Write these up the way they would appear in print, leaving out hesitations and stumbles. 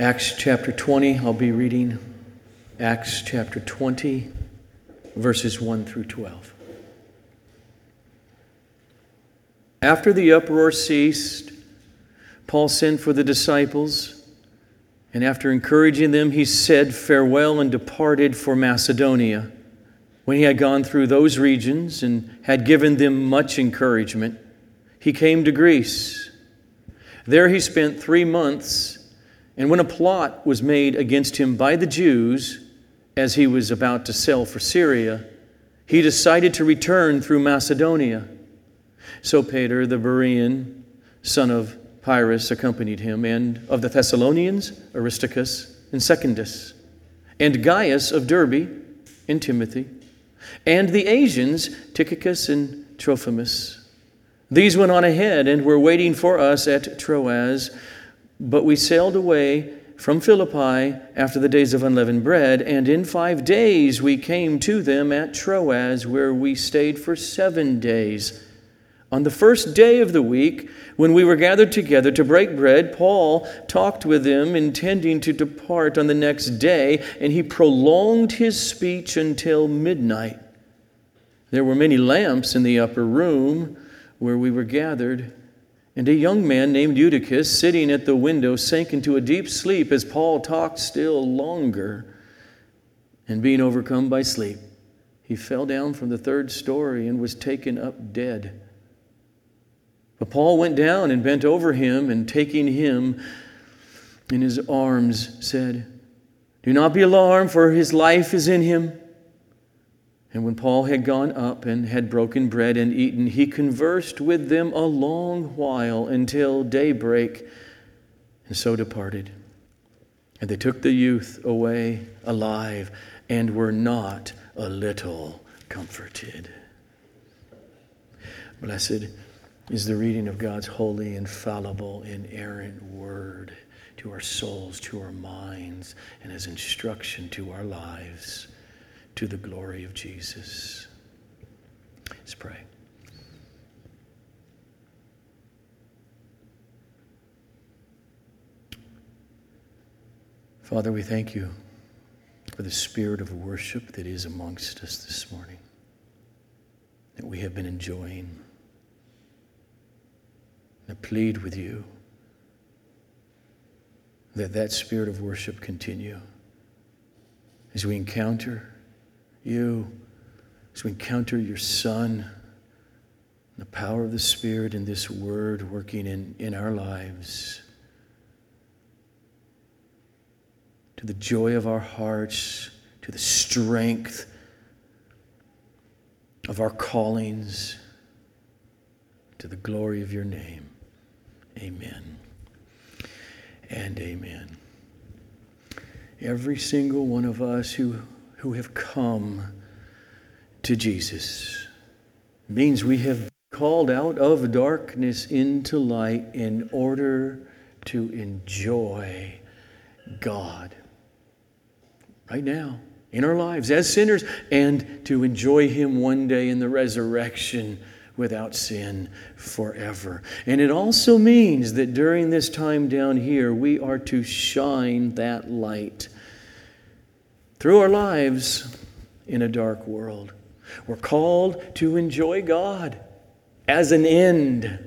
Acts chapter 20, I'll be reading Acts chapter 20, verses 1 through 12. After the uproar ceased, Paul sent for the disciples, and after encouraging them, he said farewell and departed for Macedonia. When he had gone through those regions and had given them much encouragement, he came to Greece. There he spent 3 months. And when a plot was made against him by the Jews, as he was about to sail for Syria, he decided to return through Macedonia. So Peter, the Berean, son of Pyrrhus, accompanied him, and of the Thessalonians, Aristarchus and Secundus, and Gaius of Derbe, and Timothy, and the Asians, Tychicus and Trophimus. These went on ahead and were waiting for us at Troas, but we sailed away from Philippi after the days of unleavened bread, and in 5 days we came to them at Troas, where we stayed for 7 days. On the first day of the week, when we were gathered together to break bread, Paul talked with them, intending to depart on the next day, and he prolonged his speech until midnight. There were many lamps in the upper room where we were gathered, and a young man named Eutychus, sitting at the window, sank into a deep sleep as Paul talked still longer. And being overcome by sleep, he fell down from the 3rd story and was taken up dead. But Paul went down and bent over him, and taking him in his arms said, "Do not be alarmed, for his life is in him." And when Paul had gone up and had broken bread and eaten, he conversed with them a long while until daybreak, and so departed. And they took the youth away alive and were not a little comforted. Blessed is the reading of God's holy, infallible, inerrant word to our souls, to our minds, and as instruction to our lives, to the glory of Jesus. Let's pray. Father, we thank you for the spirit of worship that is amongst us this morning, that we have been enjoying. I plead with you that that spirit of worship continue as we encounter you, as we encounter your Son, the power of the Spirit in this word working in our lives, to the joy of our hearts, to the strength of our callings, to the glory of your name. Amen and amen. Every single one of us who have come to Jesus means we have been called out of darkness into light in order to enjoy God right now in our lives as sinners, and to enjoy Him one day in the resurrection without sin forever. And it also means that during this time down here, we are to shine that light through our lives in a dark world. We're called to enjoy God as an end.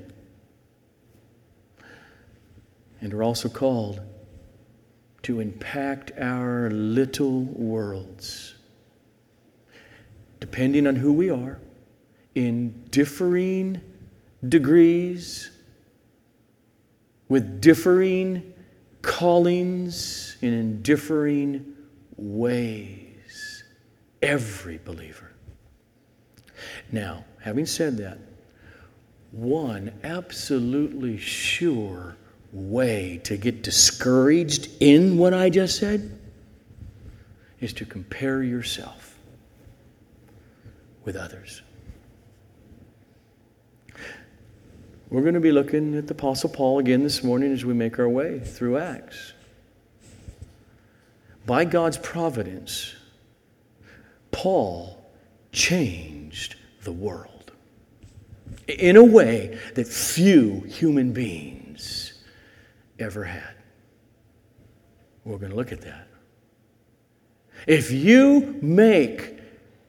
And we're also called to impact our little worlds, depending on who we are, in differing degrees, with differing callings, and in differing ways, every believer. Now, having said that, one absolutely sure way to get discouraged in what I just said is to compare yourself with others. We're going to be looking at the Apostle Paul again this morning as we make our way through Acts. By God's providence, Paul changed the world in a way that few human beings ever had. We're going to look at that. If you make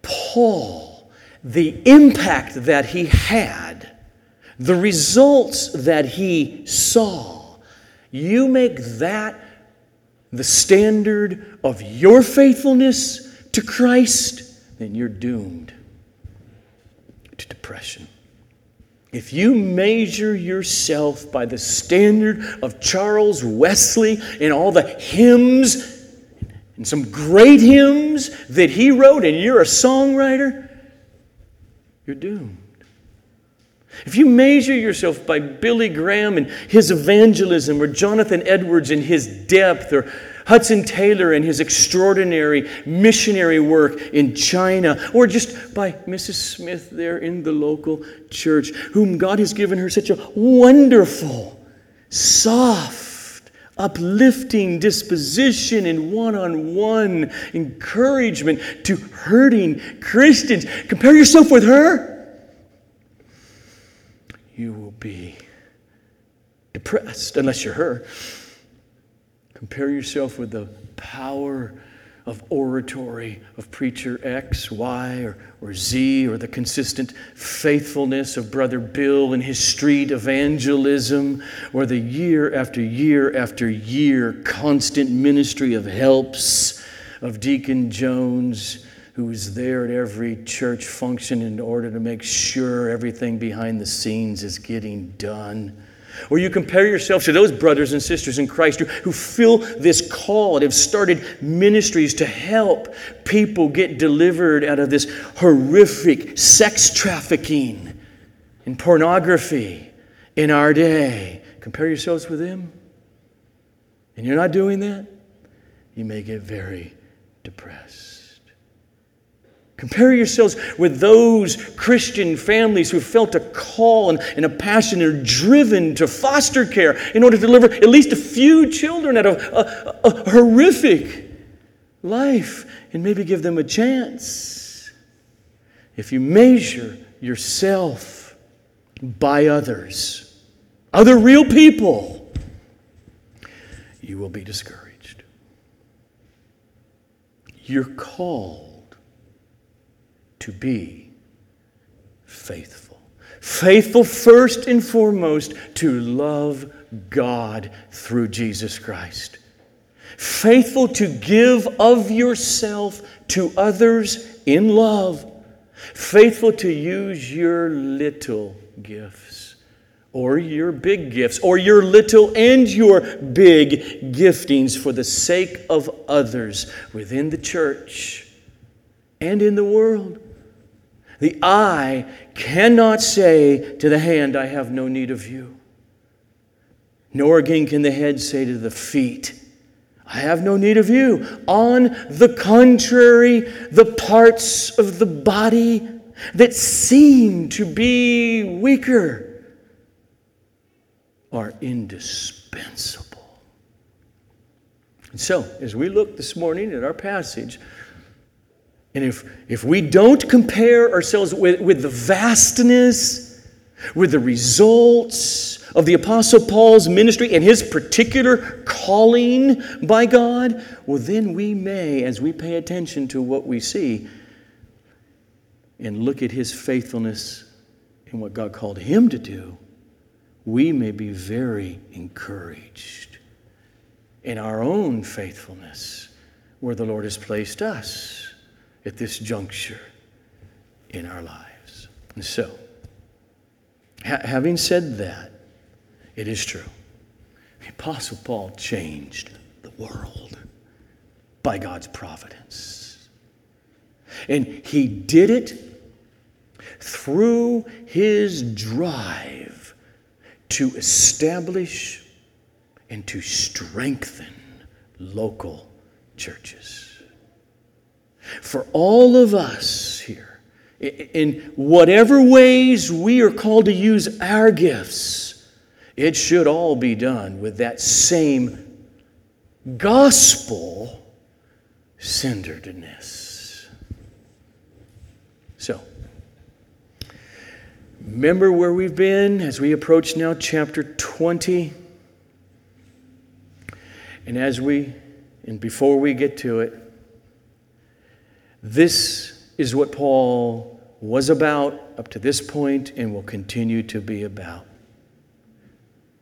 Paul the impact that he had, the results that he saw, you make that the standard of your faithfulness to Christ, then you're doomed to depression. If you measure yourself by the standard of Charles Wesley and all the hymns and some great hymns that he wrote, and you're a songwriter, you're doomed. If you measure yourself by Billy Graham and his evangelism, or Jonathan Edwards and his depth, or Hudson Taylor and his extraordinary missionary work in China, or just by Mrs. Smith there in the local church, whom God has given her such a wonderful, soft, uplifting disposition and one-on-one encouragement to hurting Christians. Compare yourself with her. You will be depressed, unless you're her. Compare yourself with the power of oratory of preacher X, Y, or Z, or the consistent faithfulness of Brother Bill and his street evangelism, or the year after year after year constant ministry of helps of Deacon Jones, who is there at every church function in order to make sure everything behind the scenes is getting done. Or you compare yourself to those brothers and sisters in Christ who feel this call and have started ministries to help people get delivered out of this horrific sex trafficking and pornography in our day. Compare yourselves with them, and you're not doing that, you may get very depressed. Compare yourselves with those Christian families who felt a call and a passion and are driven to foster care in order to deliver at least a few children out of a horrific life and maybe give them a chance. If you measure yourself by others, other real people, you will be discouraged. You're called to be faithful. Faithful first and foremost to love God through Jesus Christ. Faithful to give of yourself to others in love. Faithful to use your little gifts or your big gifts or your little and your big giftings for the sake of others within the church and in the world. The eye cannot say to the hand, I have no need of you. Nor again can the head say to the feet, I have no need of you. On the contrary, the parts of the body that seem to be weaker are indispensable. And so, as we look this morning at our passage, and if we don't compare ourselves with the vastness, with the results of the Apostle Paul's ministry and his particular calling by God, well, then we may, as we pay attention to what we see and look at his faithfulness and what God called him to do, we may be very encouraged in our own faithfulness where the Lord has placed us at this juncture in our lives. And so, having said that, it is true. The Apostle Paul changed the world by God's providence. And he did it through his drive to establish and to strengthen local churches. For all of us here, in whatever ways we are called to use our gifts, it should all be done with that same gospel-centeredness. So, remember where we've been as we approach now chapter 20. And as we And before we get to it, this is what Paul was about up to this point and will continue to be about.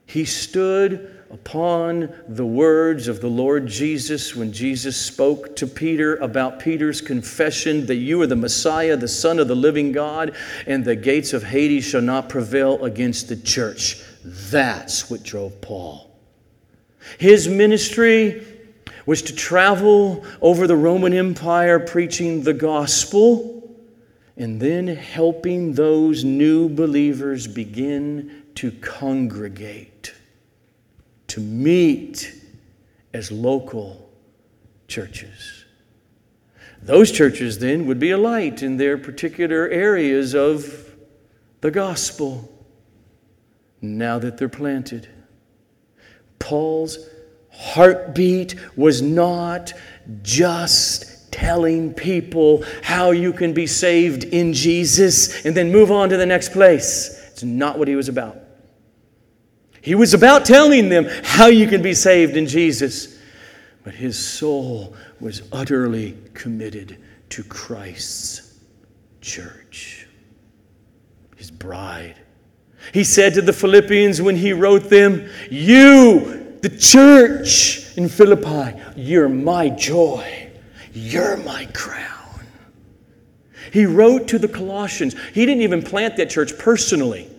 He stood upon the words of the Lord Jesus when Jesus spoke to Peter about Peter's confession that you are the Messiah, the Son of the living God, and the gates of Hades shall not prevail against the church. That's what drove Paul. His ministry was to travel over the Roman Empire preaching the gospel and then helping those new believers begin to congregate, to meet as local churches. Those churches then would be a light in their particular areas of the gospel now that they're planted. Paul's heartbeat was not just telling people how you can be saved in Jesus and then move on to the next place. It's not what he was about. He was about telling them how you can be saved in Jesus. But his soul was utterly committed to Christ's church, his bride. He said to the Philippians when he wrote them, you, the church in Philippi, you're my joy. You're my crown. He wrote to the Colossians. He didn't even plant that church personally.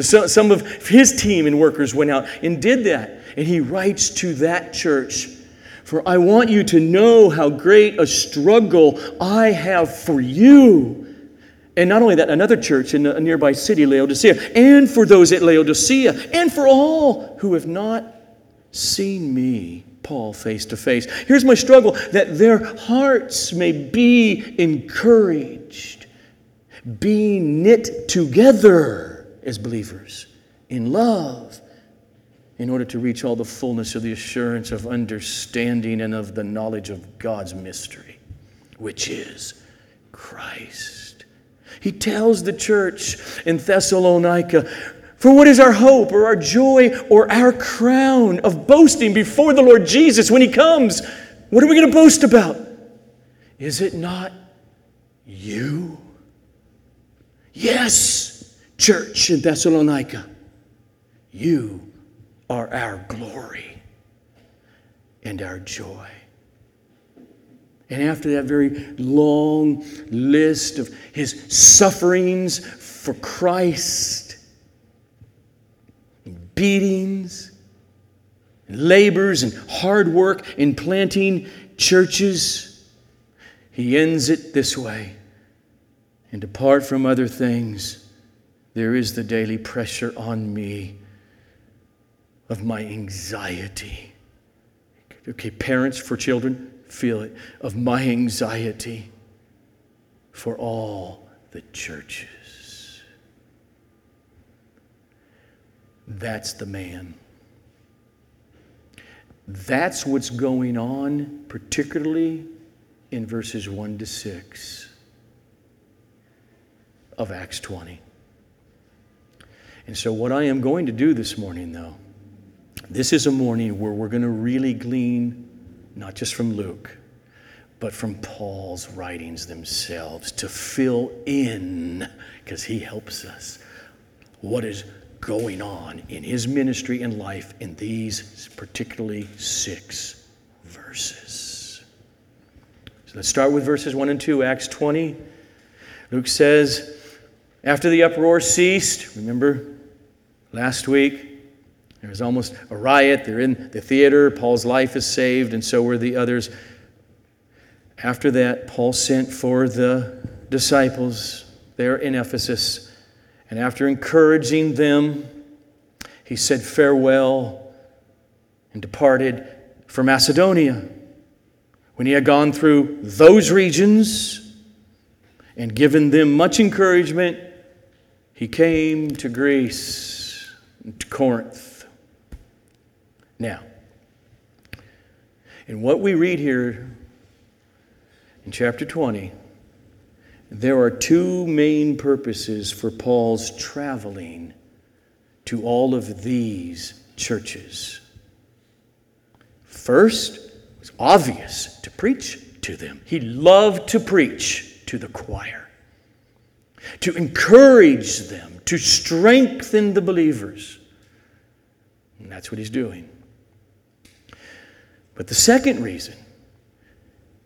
Some of his team and workers went out and did that. And he writes to that church, for I want you to know how great a struggle I have for you. And not only that, another church in a nearby city, Laodicea, and for those at Laodicea, and for all who have not seen me, Paul, face to face. Here's my struggle, that their hearts may be encouraged, being knit together as believers, in love, in order to reach all the fullness of the assurance of understanding and of the knowledge of God's mystery, which is Christ. He tells the church in Thessalonica, for what is our hope or our joy or our crown of boasting before the Lord Jesus when He comes? What are we going to boast about? Is it not you? Yes. Church in Thessalonica, you are our glory and our joy. And after that very long list of his sufferings for Christ, beatings, labors, and hard work in planting churches, he ends it this way. And apart from other things, there is the daily pressure on me of my anxiety. Okay, parents for children, feel it. Of my anxiety for all the churches. That's the man. That's what's going on, particularly in verses 1 to 6 of Acts 20. And so what I am going to do this morning, though, this is a morning where we're going to really glean, not just from Luke, but from Paul's writings themselves to fill in, because he helps us, what is going on in his ministry and life in these particularly 6 verses. So let's start with verses 1 and 2, Acts 20. Luke says, after the uproar ceased, remember, last week, there was almost a riot. They're in the theater. Paul's life is saved, and so were the others. After that, Paul sent for the disciples there in Ephesus. And after encouraging them, he said farewell and departed for Macedonia. When he had gone through those regions and given them much encouragement, he came to Greece. To Corinth. Now, in what we read here in chapter 20, there are two main purposes for Paul's traveling to all of these churches. First was obvious to preach to them. He loved to preach to the choir, to encourage them, to strengthen the believers. And that's what he's doing. But the second reason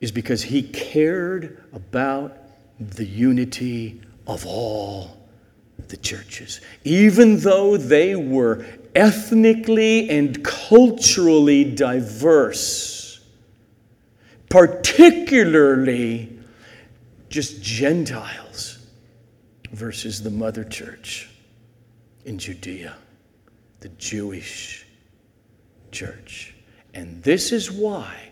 is because he cared about the unity of all the churches. Even though they were ethnically and culturally diverse, particularly just Gentiles versus the mother church in Judea, the Jewish church. And this is why,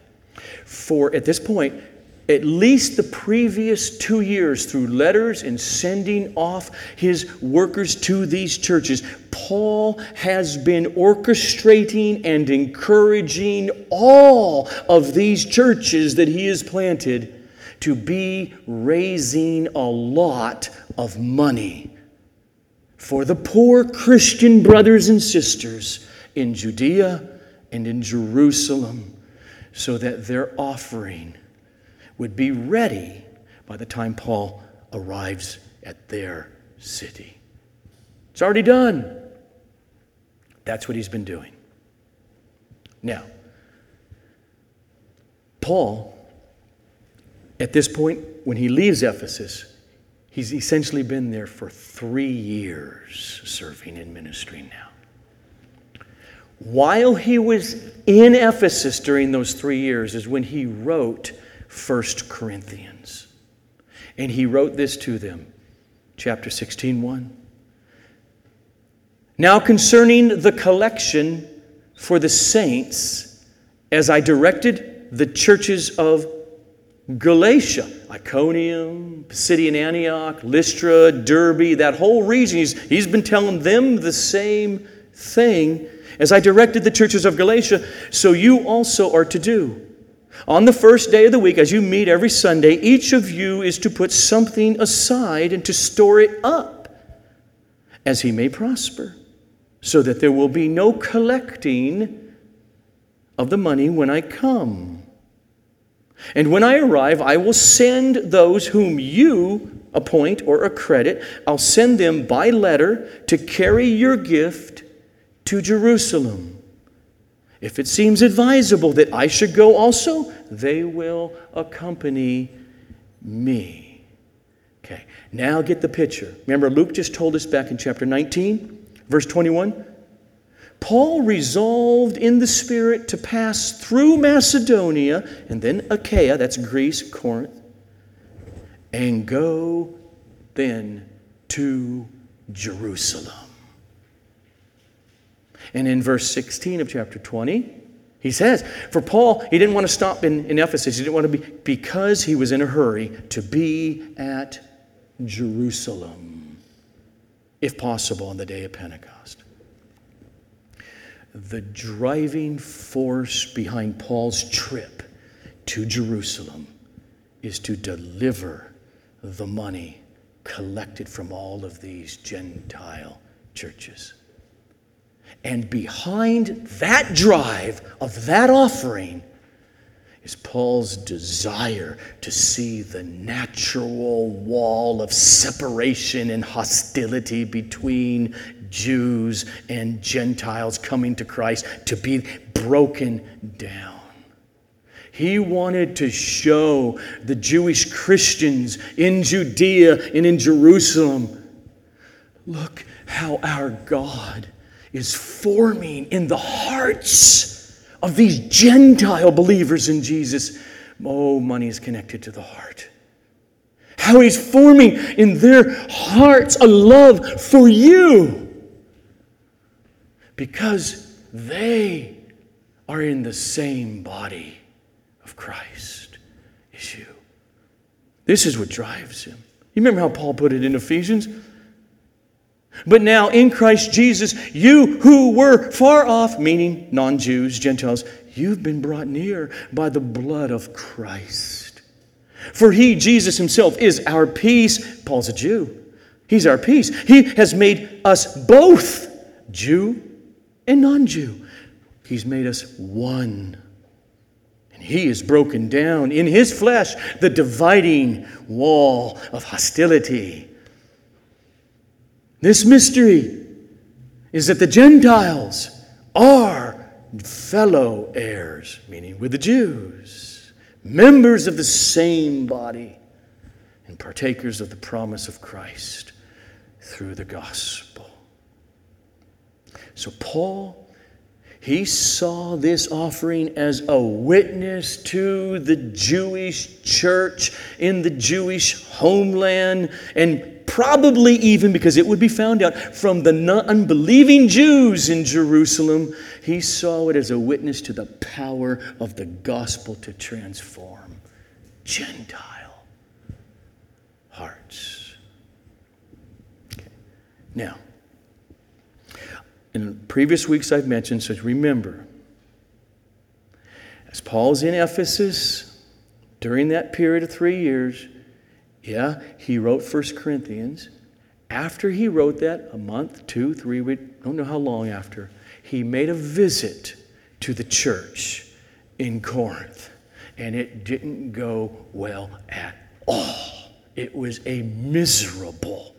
for at this point, at least the previous 2 years, through letters and sending off his workers to these churches, Paul has been orchestrating and encouraging all of these churches that he has planted to be raising a lot of money for the poor Christian brothers and sisters in Judea and in Jerusalem, so that their offering would be ready by the time Paul arrives at their city. It's already done. That's what he's been doing. Now, Paul, at this point, when he leaves Ephesus, he's essentially been there for 3 years serving and ministering now. While he was in Ephesus during those 3 years is when he wrote 1 Corinthians. And he wrote this to them, chapter 16:1. Now concerning the collection for the saints, as I directed the churches of Galatia, Iconium, Pisidian Antioch, Lystra, Derbe, that whole region, he's been telling them the same thing. As I directed the churches of Galatia, so you also are to do. On the first day of the week, as you meet every Sunday, each of you is to put something aside and to store it up, as he may prosper, so that there will be no collecting of the money when I come. And when I arrive, I will send those whom you appoint or accredit. I'll send them by letter to carry your gift to Jerusalem. If it seems advisable that I should go also, they will accompany me. Okay, now get the picture. Remember, Luke just told us back in chapter 19, verse 21. Paul resolved in the Spirit to pass through Macedonia and then Achaia, that's Greece, Corinth, and go then to Jerusalem. And in verse 16 of chapter 20, he says, for Paul, he didn't want to stop in Ephesus. He didn't want to be, because he was in a hurry to be at Jerusalem, if possible, on the day of Pentecost. The driving force behind Paul's trip to Jerusalem is to deliver the money collected from all of these Gentile churches. And behind that drive of that offering is Paul's desire to see the natural wall of separation and hostility between Jews and Gentiles coming to Christ to be broken down. He wanted to show the Jewish Christians in Judea and in Jerusalem, look how our God is forming in the hearts of these Gentile believers in Jesus. Oh, money is connected to the heart. How he's forming in their hearts a love for you, because they are in the same body of Christ as you. This is what drives him. You remember how Paul put it in Ephesians? But now in Christ Jesus, you who were far off, meaning non-Jews, Gentiles, you've been brought near by the blood of Christ. For he, Jesus himself, is our peace. Paul's a Jew. He's our peace. He has made us both Jew and non-Jew. He's made us one. And He is broken down in his flesh, the dividing wall of hostility. This mystery is that the Gentiles are fellow heirs, meaning with the Jews, members of the same body, and partakers of the promise of Christ through the gospel. So Paul, he saw this offering as a witness to the Jewish church in the Jewish homeland, and probably even, because it would be found out from the unbelieving Jews in Jerusalem, he saw it as a witness to the power of the gospel to transform Gentile hearts. Okay. Now, in previous weeks I've mentioned, so remember, as Paul's in Ephesus during that period of 3 years, yeah, he wrote 1 Corinthians. After he wrote that, a month, two, 3 weeks, don't know how long after, he made a visit to the church in Corinth. And it didn't go well at all. It was a miserable,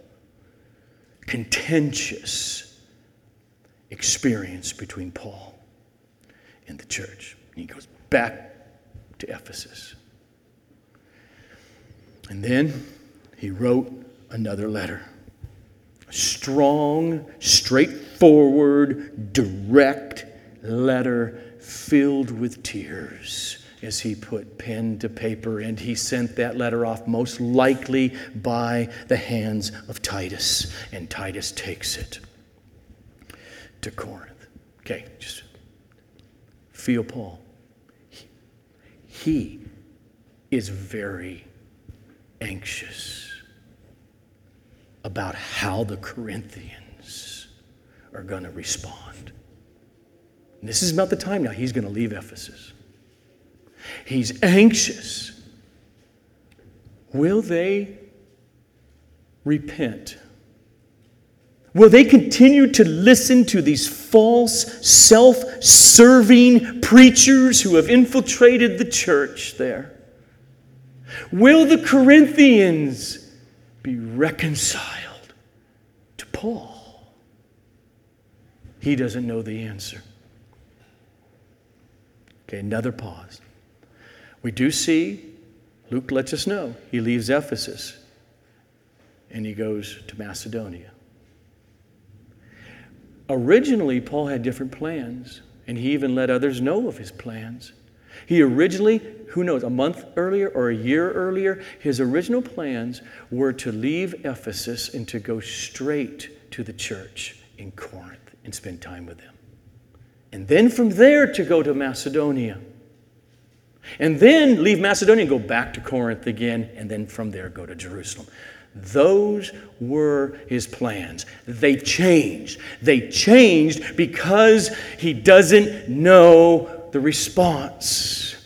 contentious experience between Paul and the church. And he goes back to Ephesus. And then he wrote another letter. A strong, straightforward, direct letter filled with tears as he put pen to paper, and he sent that letter off most likely by the hands of Titus, and Titus takes it to Corinth. Okay, just feel Paul. He is very anxious about how the Corinthians are going to respond. And this is about the time now he's going to leave Ephesus. He's anxious. Will they repent? Will they continue to listen to these false, self-serving preachers who have infiltrated the church there? Will the Corinthians be reconciled to Paul? He doesn't know the answer. Okay, another pause. We do see, Luke lets us know, he leaves Ephesus and he goes to Macedonia. Originally, Paul had different plans, and he even let others know of his plans. He originally, who knows, a month earlier or a year earlier, his original plans were to leave Ephesus and to go straight to the church in Corinth and spend time with them. And then from there to go to Macedonia. And then leave Macedonia and go back to Corinth again, and then from there go to Jerusalem. Those were his plans. They changed. They changed because he doesn't know the response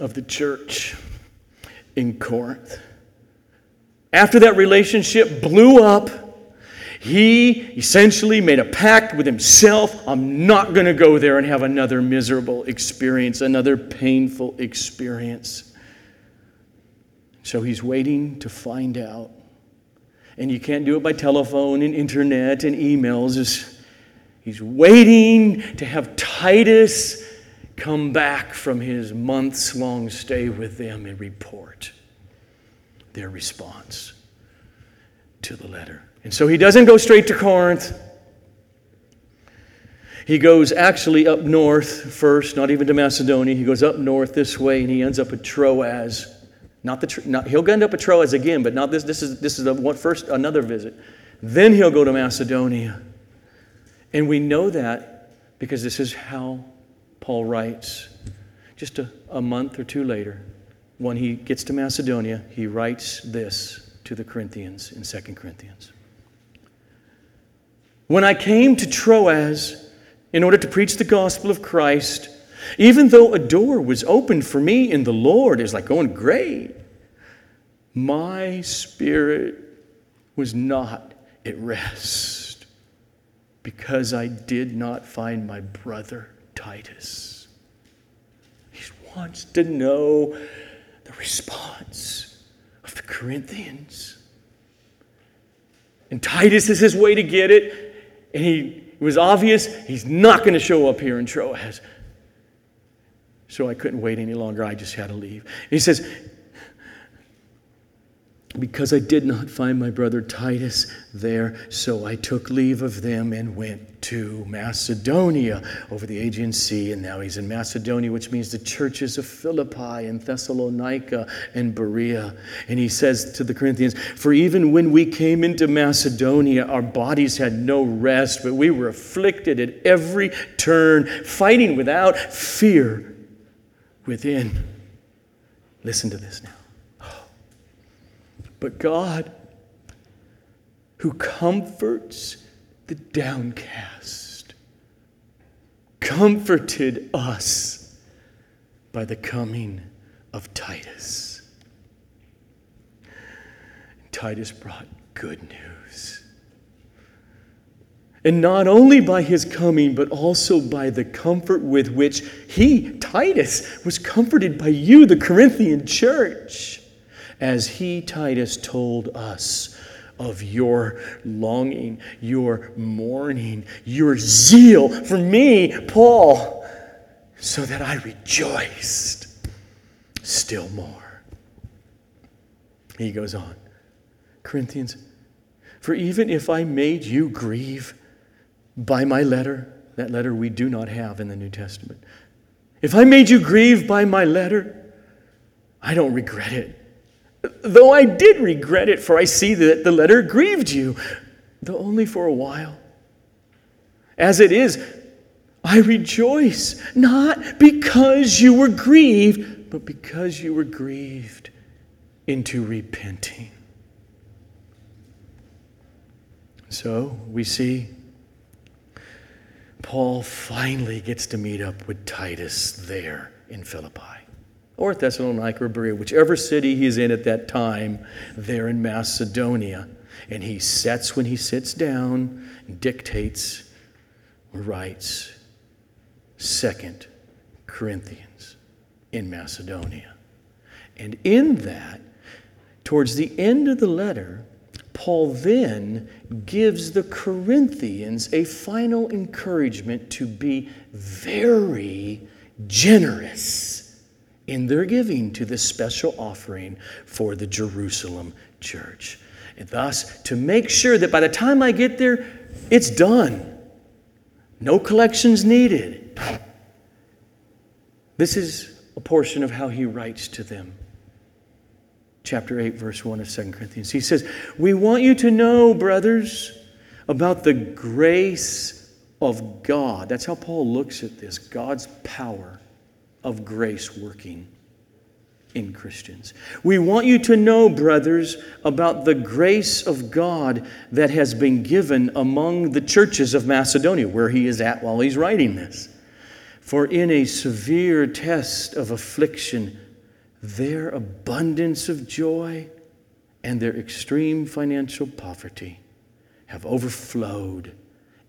of the church in Corinth. After that relationship blew up, he essentially made a pact with himself. I'm not going to go there and have another miserable experience, another painful experience. So he's waiting to find out. And you can't do it by telephone and internet and emails. He's waiting to have Titus come back from his months-long stay with them and report their response to the letter. And so he doesn't go straight to Corinth. He goes actually up north first, not even to Macedonia. He goes up north this way, and he ends up at Troas. He'll end up at Troas again, but not this. This is another visit. Then he'll go to Macedonia, and we know that because this is how Paul writes, just a month or two later, when he gets to Macedonia, he writes this to the Corinthians in 2 Corinthians. When I came to Troas in order to preach the gospel of Christ, even though a door was opened for me in the Lord, it's like going great, my spirit was not at rest because I did not find my brother Titus. He wants to know the response of the Corinthians. And Titus is his way to get it. And it was obvious he's not going to show up here in Troas. So I couldn't wait any longer. I just had to leave. And he says, because I did not find my brother Titus there, so I took leave of them and went to Macedonia over the Aegean Sea. And now he's in Macedonia, which means the churches of Philippi and Thessalonica and Berea. And he says to the Corinthians, for even when we came into Macedonia, our bodies had no rest, but we were afflicted at every turn, fighting without, fear within. Listen to this now. But God, who comforts the downcast, comforted us by the coming of Titus. And Titus brought good news. And not only by his coming, but also by the comfort with which he, Titus, was comforted by you, the Corinthian church, as he, Titus, told us of your longing, your mourning, your zeal for me, Paul, so that I rejoiced still more. He goes on, Corinthians, for even if I made you grieve by my letter, that letter we do not have in the New Testament. If I made you grieve by my letter, I don't regret it. Though I did regret it, for I see that the letter grieved you, though only for a while. As it is, I rejoice, not because you were grieved, but because you were grieved into repenting. So we see Paul finally gets to meet up with Titus there in Philippi, or Thessalonica or Berea, whichever city he is in at that time, there in Macedonia. And he sets when he sits down, dictates, writes 2 Corinthians in Macedonia. And in that, towards the end of the letter, Paul then gives the Corinthians a final encouragement to be very generous in their giving to this special offering for the Jerusalem church. And thus, to make sure that by the time I get there, it's done. No collections needed. This is a portion of how he writes to them. Chapter 8, verse 1 of 2 Corinthians. He says, we want you to know, brothers, about the grace of God. That's how Paul looks at this, God's power of grace working in Christians. We want you to know, brothers, about the grace of God that has been given among the churches of Macedonia, where he is at while he's writing this. For in a severe test of affliction, their abundance of joy and their extreme financial poverty have overflowed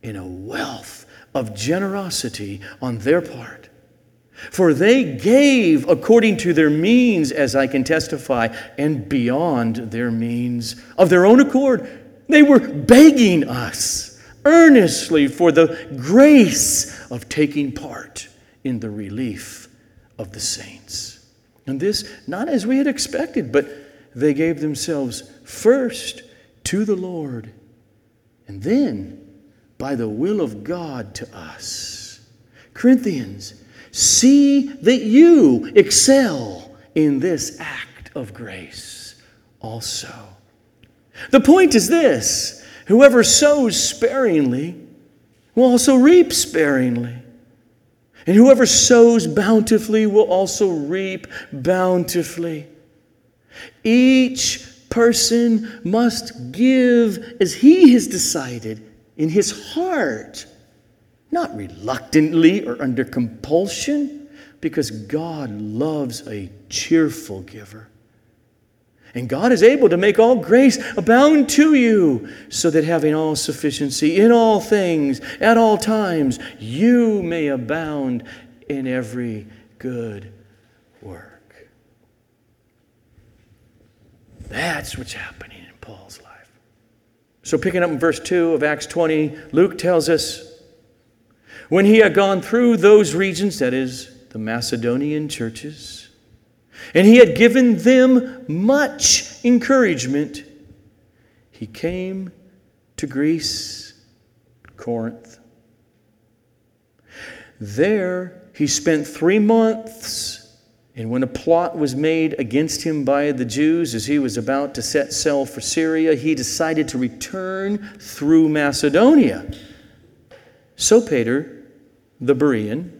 in a wealth of generosity on their part. For they gave according to their means, as I can testify, and beyond their means of their own accord. They were begging us earnestly for the grace of taking part in the relief of the saints. And this, not as we had expected, but they gave themselves first to the Lord, and then by the will of God to us. Corinthians, see that you excel in this act of grace also. The point is this: whoever sows sparingly will also reap sparingly. And whoever sows bountifully will also reap bountifully. Each person must give as he has decided in his heart, not reluctantly or under compulsion, because God loves a cheerful giver. And God is able to make all grace abound to you, so that having all sufficiency in all things at all times, you may abound in every good work. That's what's happening in Paul's life. So picking up in verse 2 of Acts 20, Luke tells us, when he had gone through those regions, that is, the Macedonian churches, and he had given them much encouragement, he came to Greece, Corinth. There he spent 3 months, and when a plot was made against him by the Jews as he was about to set sail for Syria, he decided to return through Macedonia. So Peter, the Berean,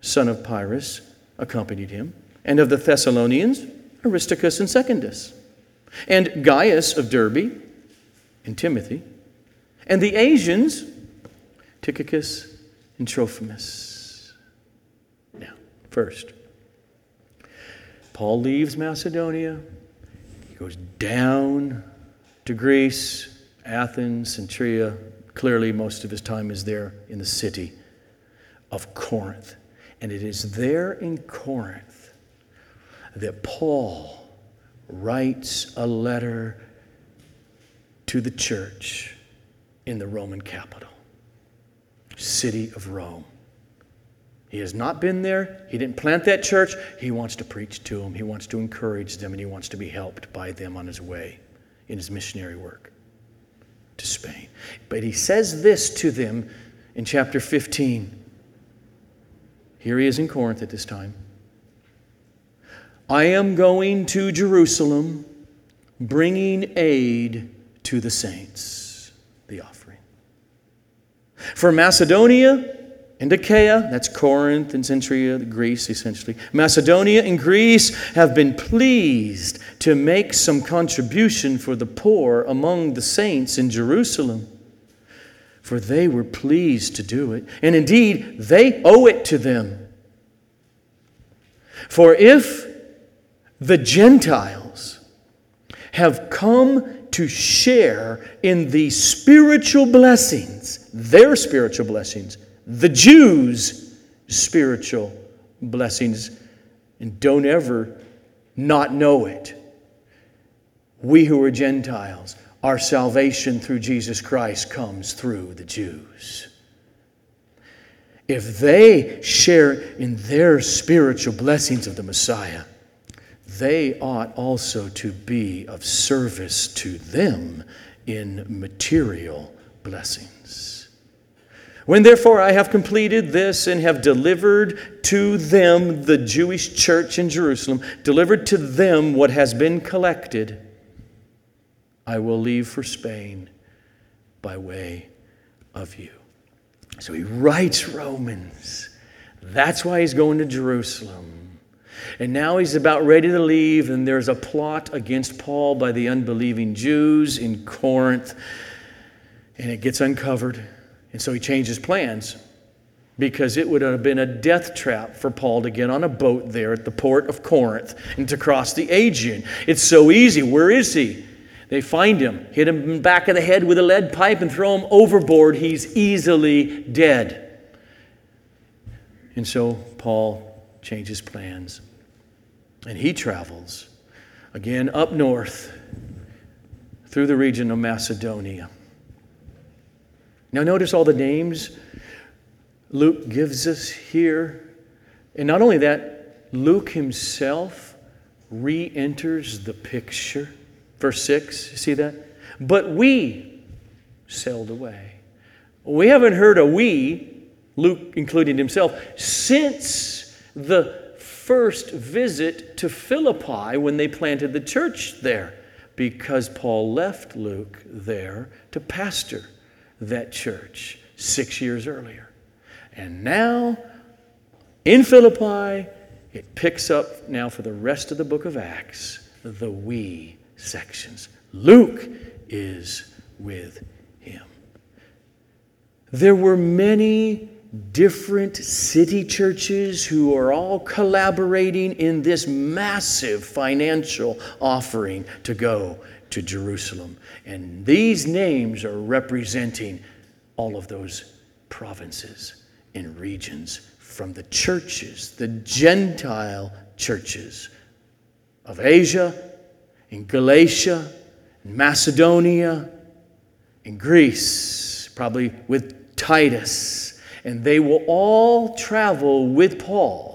son of Pyrrhus, accompanied him, and of the Thessalonians, Aristarchus and Secundus, and Gaius of Derbe, and Timothy, and the Asians, Tychicus and Trophimus. Now, first, Paul leaves Macedonia. He goes down to Greece, Athens, Centuria. Clearly, most of his time is there in the city of Corinth. And it is there in Corinth that Paul writes a letter to the church in the Roman capital, city of Rome. He has not been there. He didn't plant that church. He wants to preach to them. He wants to encourage them, and he wants to be helped by them on his way in his missionary work to Spain. But he says this to them in chapter 15. Here he is in Corinth at this time. I am going to Jerusalem, bringing aid to the saints, the offering. For Macedonia and Achaia, that's Corinth and Centuria, Greece essentially, Macedonia and Greece have been pleased to make some contribution for the poor among the saints in Jerusalem. For they were pleased to do it, and indeed they owe it to them. For if the Gentiles have come to share in the spiritual blessings, their spiritual blessings, the Jews' spiritual blessings, and don't ever not know it. We who are Gentiles, our salvation through Jesus Christ comes through the Jews. If they share in their spiritual blessings of the Messiah, they ought also to be of service to them in material blessings. When therefore I have completed this and have delivered to them, the Jewish church in Jerusalem, delivered to them what has been collected, I will leave for Spain by way of you. So he writes Romans. That's why he's going to Jerusalem. And now he's about ready to leave, and there's a plot against Paul by the unbelieving Jews in Corinth, and it gets uncovered. And so he changes plans, because it would have been a death trap for Paul to get on a boat there at the port of Corinth and to cross the Aegean. It's so easy. Where is he? They find him, hit him in the back of the head with a lead pipe, and throw him overboard. He's easily dead. And so Paul changes plans, and he travels again up north through the region of Macedonia. Now notice all the names Luke gives us here. And not only that, Luke himself re-enters the picture. Verse 6, you see that? But we sailed away. We haven't heard a we, Luke including himself, since the first visit to Philippi when they planted the church there, because Paul left Luke there to pastor that church 6 years earlier. And now, in Philippi, it picks up now for the rest of the book of Acts, the we sections. Luke is with him. There were many different city churches who are all collaborating in this massive financial offering to go to Jerusalem. And these names are representing all of those provinces and regions from the churches, the Gentile churches of Asia, in Galatia, in Macedonia, in Greece, probably with Titus. And they will all travel with Paul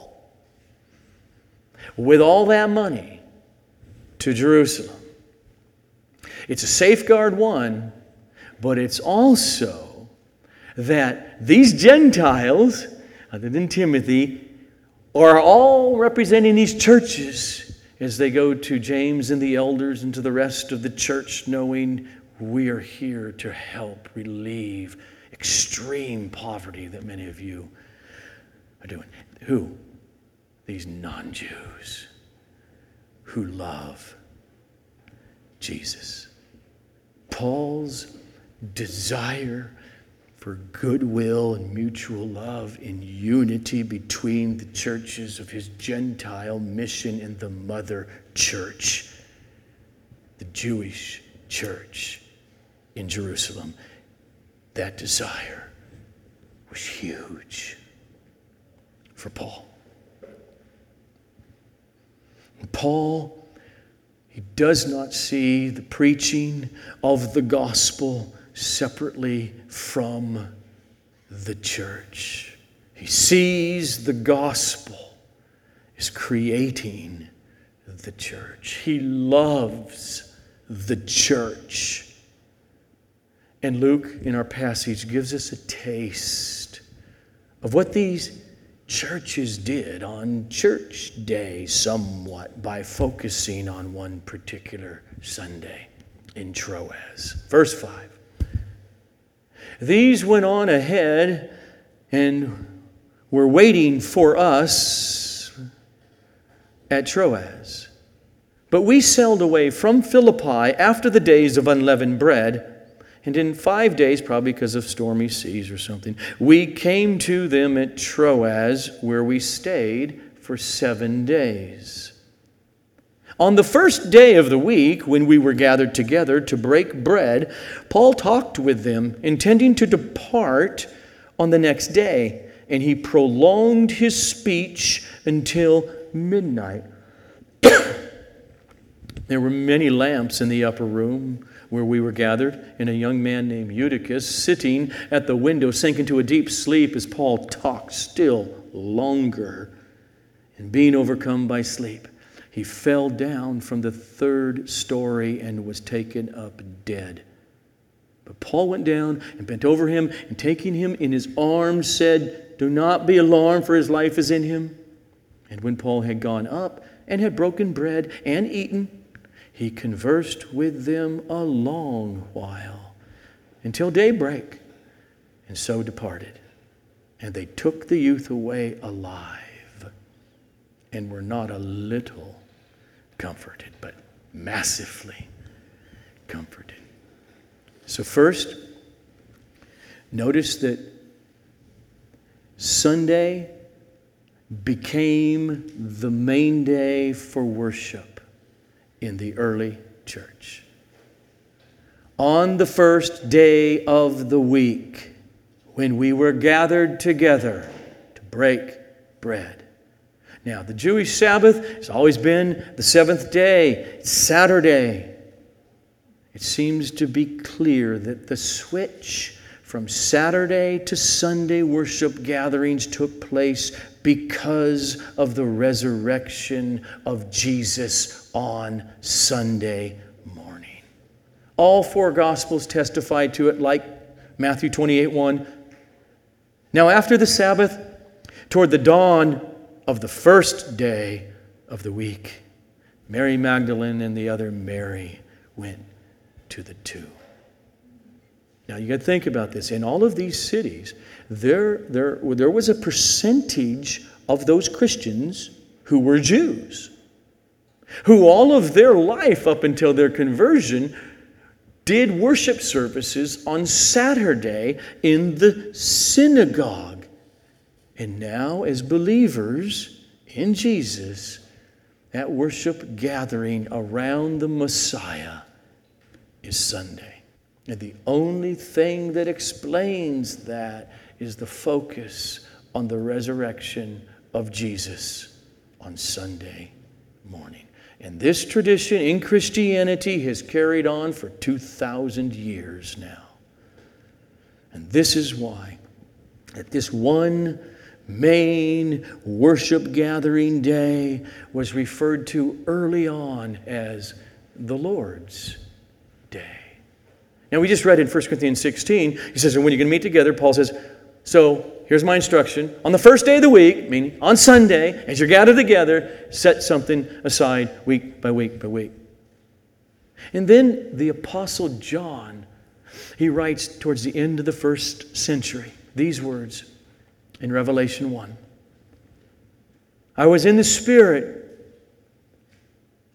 with all that money to Jerusalem. It's a safeguard, one, but it's also that these Gentiles, other than Timothy, are all representing these churches as they go to James and the elders and to the rest of the church, knowing we are here to help relieve extreme poverty that many of you are doing. Who? These non-Jews who love Jesus. Paul's desire for goodwill and mutual love in unity between the churches of his Gentile mission and the mother church, the Jewish church in Jerusalem, that desire was huge for Paul. Paul, he does not see the preaching of the gospel separately from the church. He sees the gospel as creating the church. He loves the church. And Luke, in our passage, gives us a taste of what these churches did on church day somewhat by focusing on one particular Sunday in Troas. Verse 5. These went on ahead and were waiting for us at Troas. But we sailed away from Philippi after the days of unleavened bread, and in 5 days, probably because of stormy seas or something, we came to them at Troas, where we stayed for 7 days. On the first day of the week, when we were gathered together to break bread, Paul talked with them, intending to depart on the next day, and he prolonged his speech until midnight. There were many lamps in the upper room where we were gathered, and a young man named Eutychus, sitting at the window, sank into a deep sleep as Paul talked still longer. And being overcome by sleep, he fell down from the 3rd story and was taken up dead. But Paul went down and bent over him, and taking him in his arms said, "Do not be alarmed, for his life is in him." And when Paul had gone up and had broken bread and eaten, he conversed with them a long while, until daybreak, and so departed. And they took the youth away alive, and were not a little comforted, but massively comforted. So first, notice that Sunday became the main day for worship in the early church. On the first day of the week, when we were gathered together to break bread. Now, the Jewish Sabbath has always been the 7th day, it's Saturday. It seems to be clear that the switch from Saturday to Sunday worship gatherings took place because of the resurrection of Jesus on Sunday morning. All 4 Gospels testify to it, like Matthew 28:1. Now after the Sabbath, toward the dawn of the 1st day of the week, Mary Magdalene and the other Mary went to the tomb. Now, you got to think about this. In all of these cities, there was a percentage of those Christians who were Jews, who all of their life up until their conversion did worship services on Saturday in the synagogue. And now, as believers in Jesus, that worship gathering around the Messiah is Sunday. And the only thing that explains that is the focus on the resurrection of Jesus on Sunday morning. And this tradition in Christianity has carried on for 2,000 years now. And this is why that this one main worship gathering day was referred to early on as the Lord's Day. Now, we just read in 1 Corinthians 16, he says, and when you're going to meet together, Paul says, so here's my instruction. On the first day of the week, meaning on Sunday, as you're gathered together, set something aside week by week by week. And then the Apostle John, he writes towards the end of the first century these words in Revelation 1. I was in the Spirit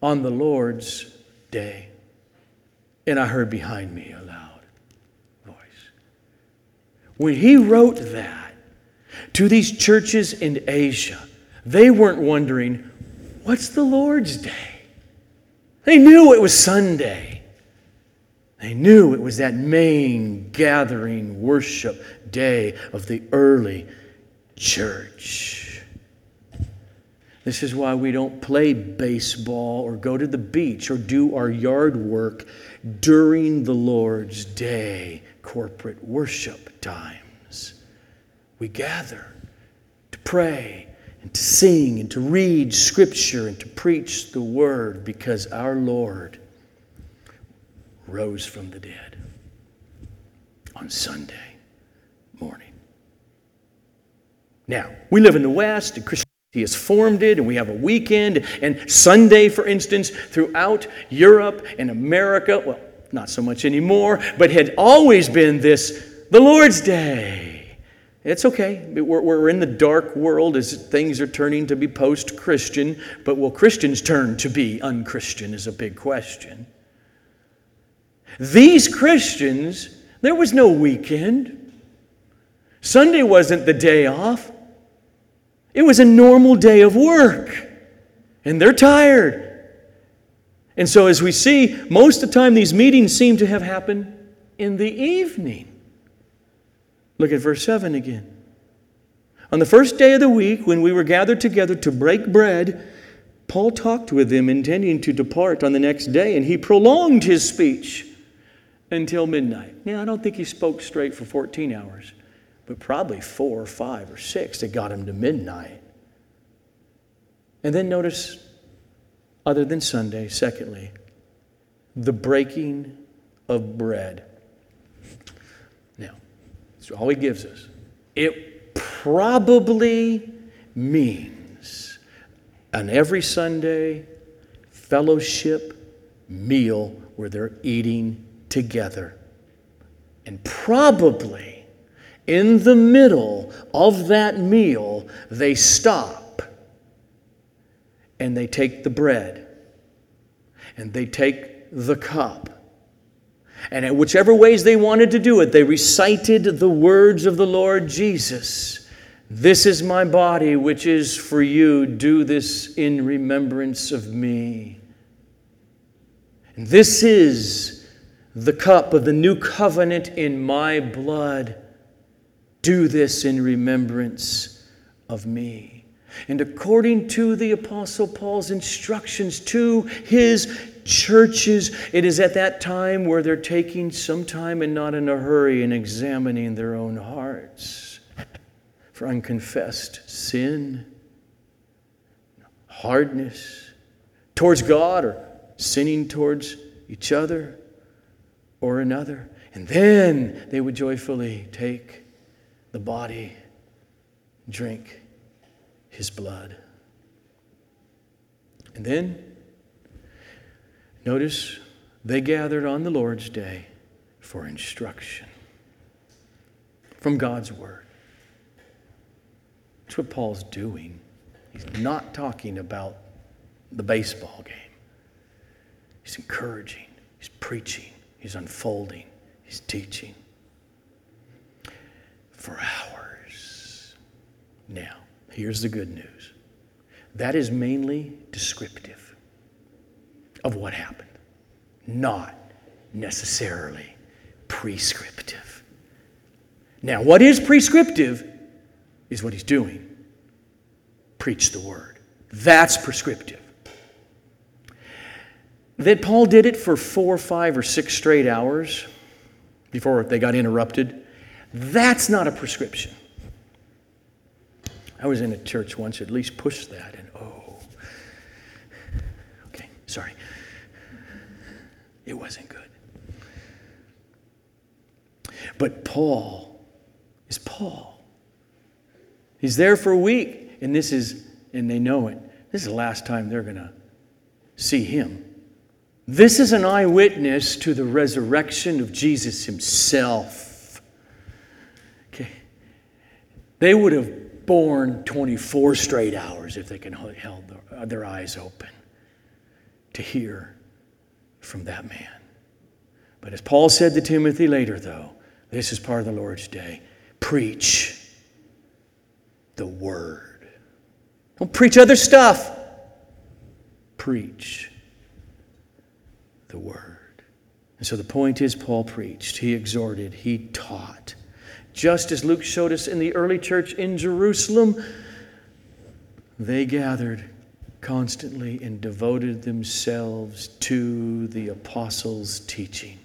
on the Lord's day, and I heard behind me a loud voice. When he wrote that to these churches in Asia, they weren't wondering, what's the Lord's Day? They knew it was Sunday. They knew it was that main gathering worship day of the early church. This is why we don't play baseball or go to the beach or do our yard work during the Lord's Day corporate worship times. We gather to pray and to sing and to read Scripture and to preach the Word because our Lord rose from the dead on Sunday morning. Now, we live in the West, and Christianity has formed it, and we have a weekend, and Sunday, for instance, throughout Europe and America, well, not so much anymore, but had always been this, the Lord's Day. It's okay. We're in the dark world as things are turning to be post-Christian, but will Christians turn to be un-Christian is a big question. These Christians, there was no weekend. Sunday wasn't the day off. It was a normal day of work. And they're tired. And so as we see, most of the time these meetings seem to have happened in the evening. Look at verse 7 again. On the first day of the week, when we were gathered together to break bread, Paul talked with them, intending to depart on the next day, and he prolonged his speech until midnight. Now, I don't think he spoke straight for 14 hours, but probably 4 or 5 or 6 that got him to midnight. And then notice, other than Sunday, secondly, the breaking of bread. Now, that's all he gives us. It probably means an every Sunday fellowship meal where they're eating together. And probably in the middle of that meal, they stop and they take the bread and they take the cup. And in whichever ways they wanted to do it, they recited the words of the Lord Jesus. This is my body, which is for you. Do this in remembrance of me. And this is the cup of the new covenant in my blood. Do this in remembrance of me. And according to the Apostle Paul's instructions to his churches, it is at that time where they're taking some time and not in a hurry and examining their own hearts for unconfessed sin, hardness towards God or sinning towards each other or another. And then they would joyfully take the body, drink his blood. And then, notice, they gathered on the Lord's Day for instruction from God's Word. That's what Paul's doing. He's not talking about the baseball game. He's encouraging, he's preaching, he's unfolding, he's teaching. For hours. Now, here's the good news. That is mainly descriptive of what happened, not necessarily prescriptive. Now, what is prescriptive is what he's doing. Preach the word. That's prescriptive. That Paul did it for 4, 5, or 6 straight hours before they got interrupted, that's not a prescription. I was in a church once, at least pushed that, and okay, sorry. It wasn't good. But Paul is Paul. He's there for a week, and this is, and they know it, this is the last time they're going to see him. This is an eyewitness to the resurrection of Jesus himself. Okay. They would have borne 24 straight hours if they could have held their eyes open to hear from that man. But as Paul said to Timothy later, though, this is part of the Lord's day. Preach the word. Don't preach other stuff. Preach the word. And so the point is, Paul preached, he exhorted, he taught. Just as Luke showed us in the early church in Jerusalem, they gathered constantly and devoted themselves to the apostles' teaching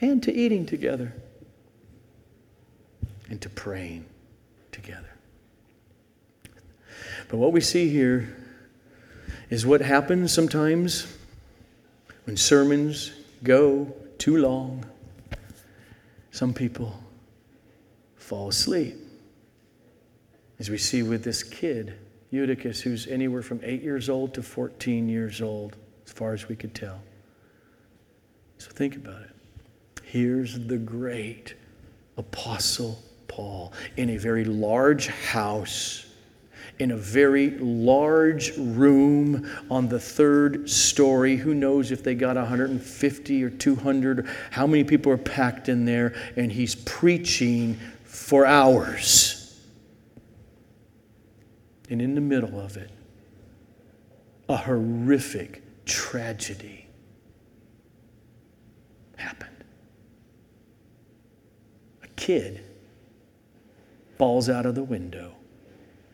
and to eating together and to praying together. But what we see here is what happens sometimes when sermons go too long, some people fall asleep. As we see with this kid, Eutychus, who's anywhere from 8 years old to 14 years old, as far as we could tell. So think about it. Here's the great Apostle Paul in a very large house, in a very large room on the 3rd story. Who knows if they got 150 or 200, how many people are packed in there, and he's preaching for hours. And in the middle of it, a horrific tragedy happened. A kid falls out of the window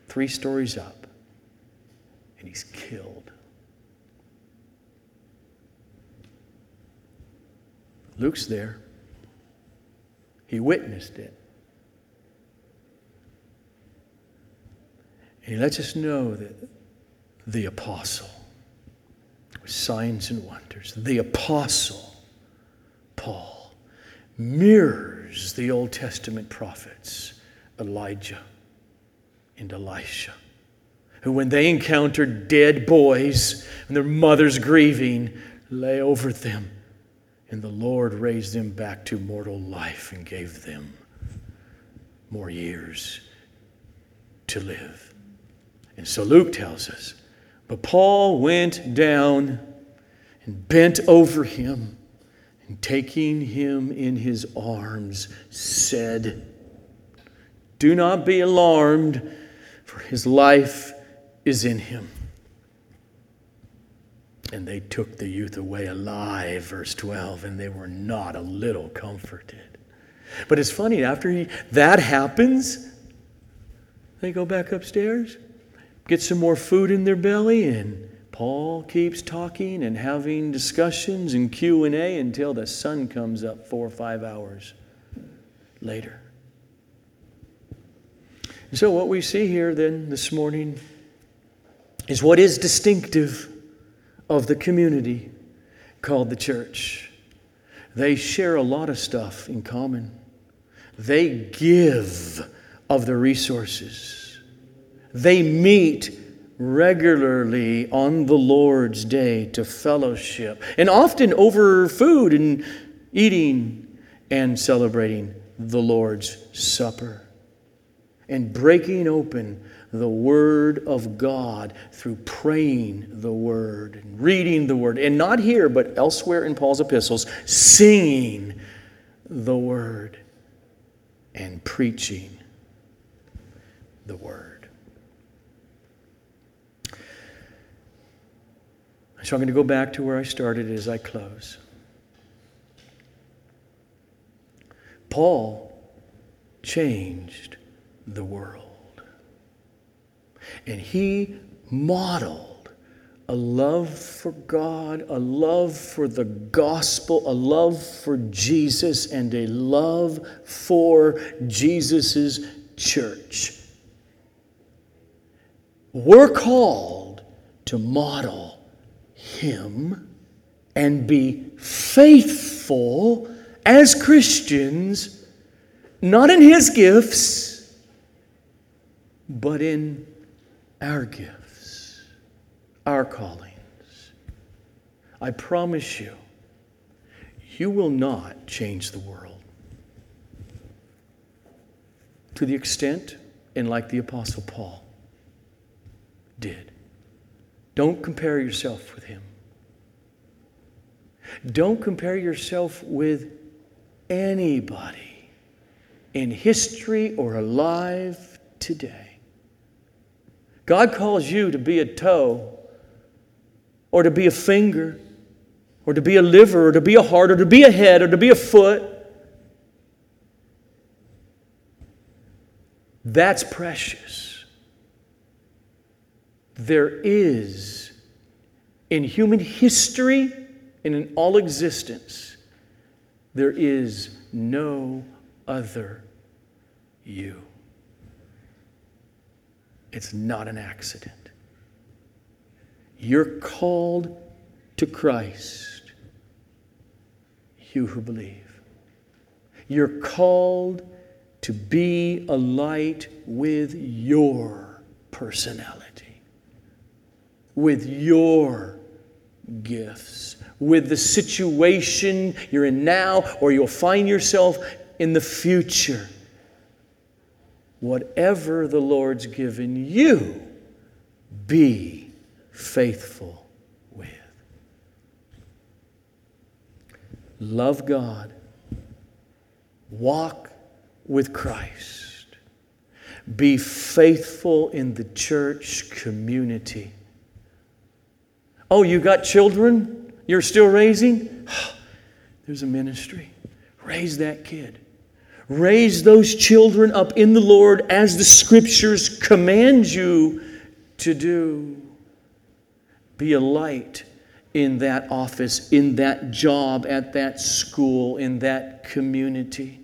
3 stories up, and he's killed. Luke's there. He witnessed it. And he lets us know that the apostle, with signs and wonders, the apostle Paul mirrors the Old Testament prophets, Elijah and Elisha, who when they encountered dead boys and their mothers grieving, lay over them, and the Lord raised them back to mortal life and gave them more years to live. And so Luke tells us, but Paul went down and bent over him, and taking him in his arms said, "Do not be alarmed, for his life is in him." And they took the youth away alive, verse 12, and they were not a little comforted. But it's funny, after that happens, they go back upstairs, get some more food in their belly, and Paul keeps talking and having discussions and Q&A until the sun comes up 4 or 5 hours later. So what we see here then this morning is what is distinctive of the community called the church. They share a lot of stuff in common. They give of their resources. They meet regularly on the Lord's Day to fellowship, and often over food and eating and celebrating the Lord's Supper, and breaking open the Word of God through praying the Word and reading the Word. And not here, but elsewhere in Paul's epistles, singing the Word and preaching the Word. So I'm going to go back to where I started as I close. Paul changed the world. And he modeled a love for God, a love for the gospel, a love for Jesus, and a love for Jesus' church. We're called to model him and be faithful as Christians, not in his gifts, but in our gifts, our callings. I promise you, you will not change the world. To the extent, and like the Apostle Paul did. Don't compare yourself with him. Don't compare yourself with anybody in history or alive today. God calls you to be a toe, or to be a finger, or to be a liver, or to be a heart, or to be a head, or to be a foot. That's precious. There is, in human history and in all existence, there is no other you. It's not an accident. You're called to Christ, you who believe. You're called to be a light with your personality, with your gifts, with the situation you're in now, or you'll find yourself in the future. Whatever the Lord's given you, be faithful with. Love God. Walk with Christ. Be faithful in the church community. Oh, you got children you're still raising? There's a ministry. Raise that kid. Raise those children up in the Lord as the Scriptures command you to do. Be a light in that office, in that job, at that school, in that community.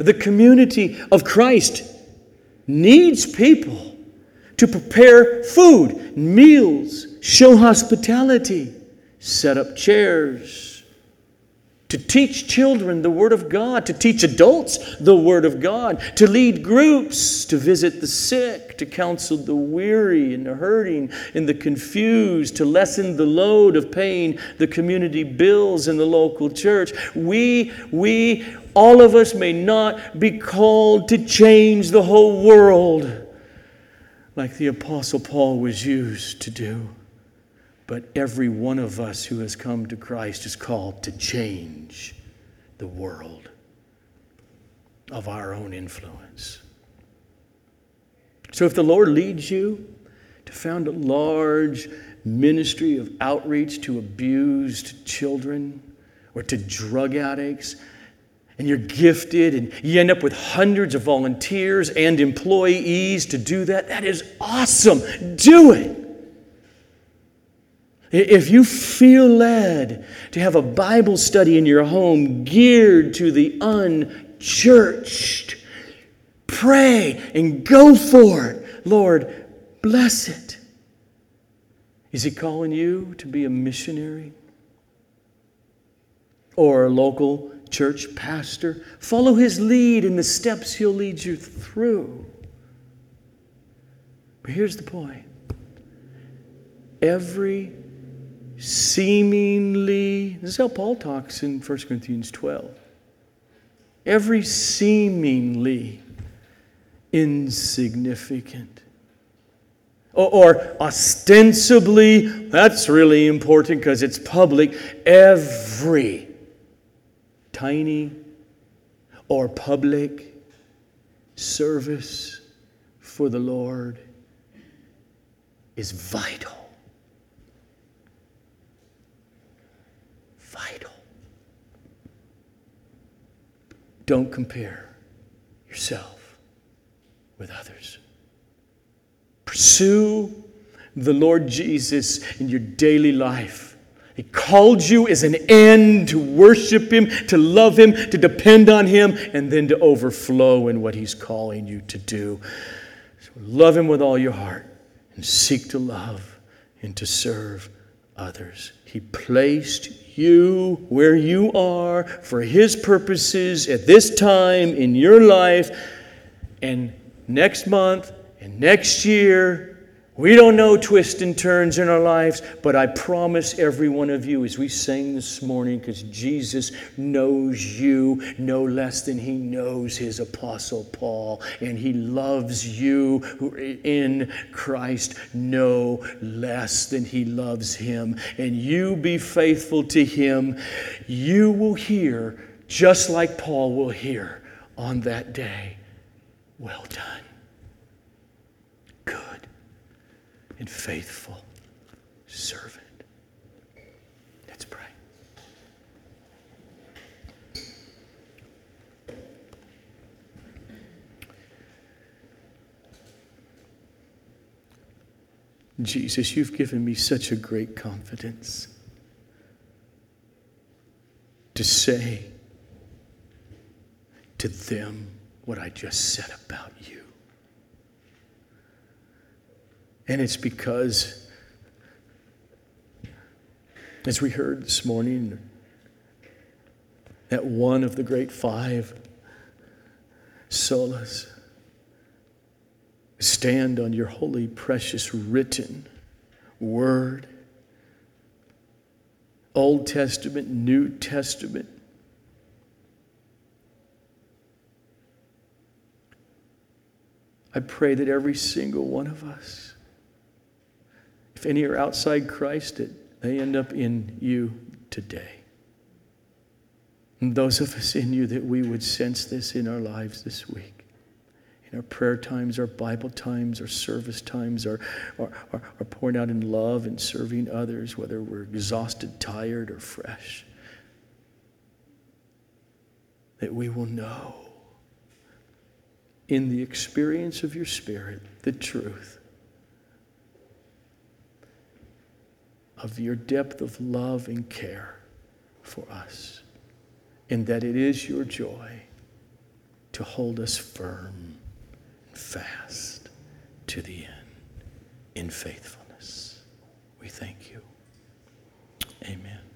The community of Christ needs people to prepare food, meals, show hospitality, set up chairs, to teach children the Word of God, to teach adults the Word of God, to lead groups, to visit the sick, to counsel the weary and the hurting and the confused, to lessen the load of pain the community builds in the local church. We, all of us may not be called to change the whole world like the Apostle Paul was used to do. But every one of us who has come to Christ is called to change the world of our own influence. So if the Lord leads you to found a large ministry of outreach to abused children or to drug addicts, and you're gifted and you end up with hundreds of volunteers and employees to do that, that is awesome. Do it. If you feel led to have a Bible study in your home geared to the unchurched, pray and go for it. Lord, bless it. Is he calling you to be a missionary or a local church pastor? Follow his lead in the steps he'll lead you through. But here's the point. Every seemingly, this is how Paul talks in 1 Corinthians 12. Every seemingly insignificant or ostensibly, that's really important because it's public, every tiny or public service for the Lord is vital. Vital. Don't compare yourself with others. Pursue the Lord Jesus in your daily life. He called you as an end to worship Him, to love Him, to depend on Him, and then to overflow in what He's calling you to do. So love Him with all your heart and seek to love and to serve others. He placed you where you are for His purposes at this time in your life, and next month and next year. We don't know twists and turns in our lives, but I promise every one of you, as we sang this morning, because Jesus knows you no less than He knows His Apostle Paul, and He loves you who are in Christ no less than He loves him. And you be faithful to Him. You will hear, just like Paul will hear on that day, "Well done, good and faithful servant." Let's pray. Jesus, You've given me such a great confidence to say to them what I just said about You. And it's because, as we heard this morning, that one of the great five, solas, stand on Your holy, precious, written word, Old Testament, New Testament. I pray that every single one of us, if any are outside Christ, that they end up in You today. And those of us in You, that we would sense this in our lives this week, in our prayer times, our Bible times, our service times, our pouring out in love and serving others, whether we're exhausted, tired, or fresh, that we will know in the experience of Your Spirit the truth of Your depth of love and care for us, and that it is Your joy to hold us firm and fast to the end in faithfulness. We thank You. Amen.